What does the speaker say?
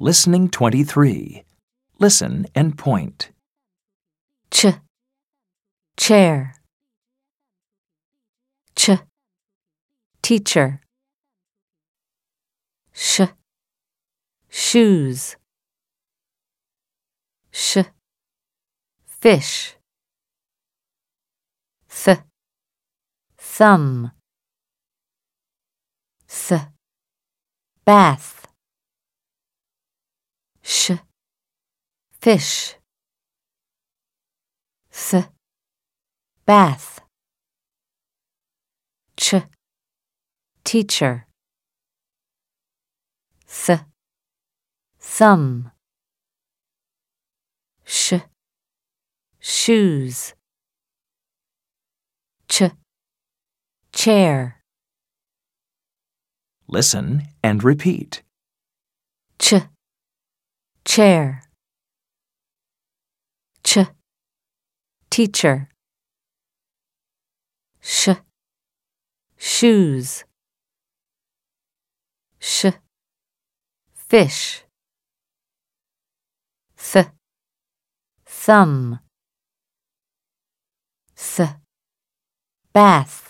Listening 23. Listen and point. Chair. Teacher. Shoes. Fish. Thumb. Bath. Fish. Bath. Teacher. Thumb. Shoes. Chair. Listen and repeat. Chair. Teacher. Shoes. Fish. Thumb. Bath.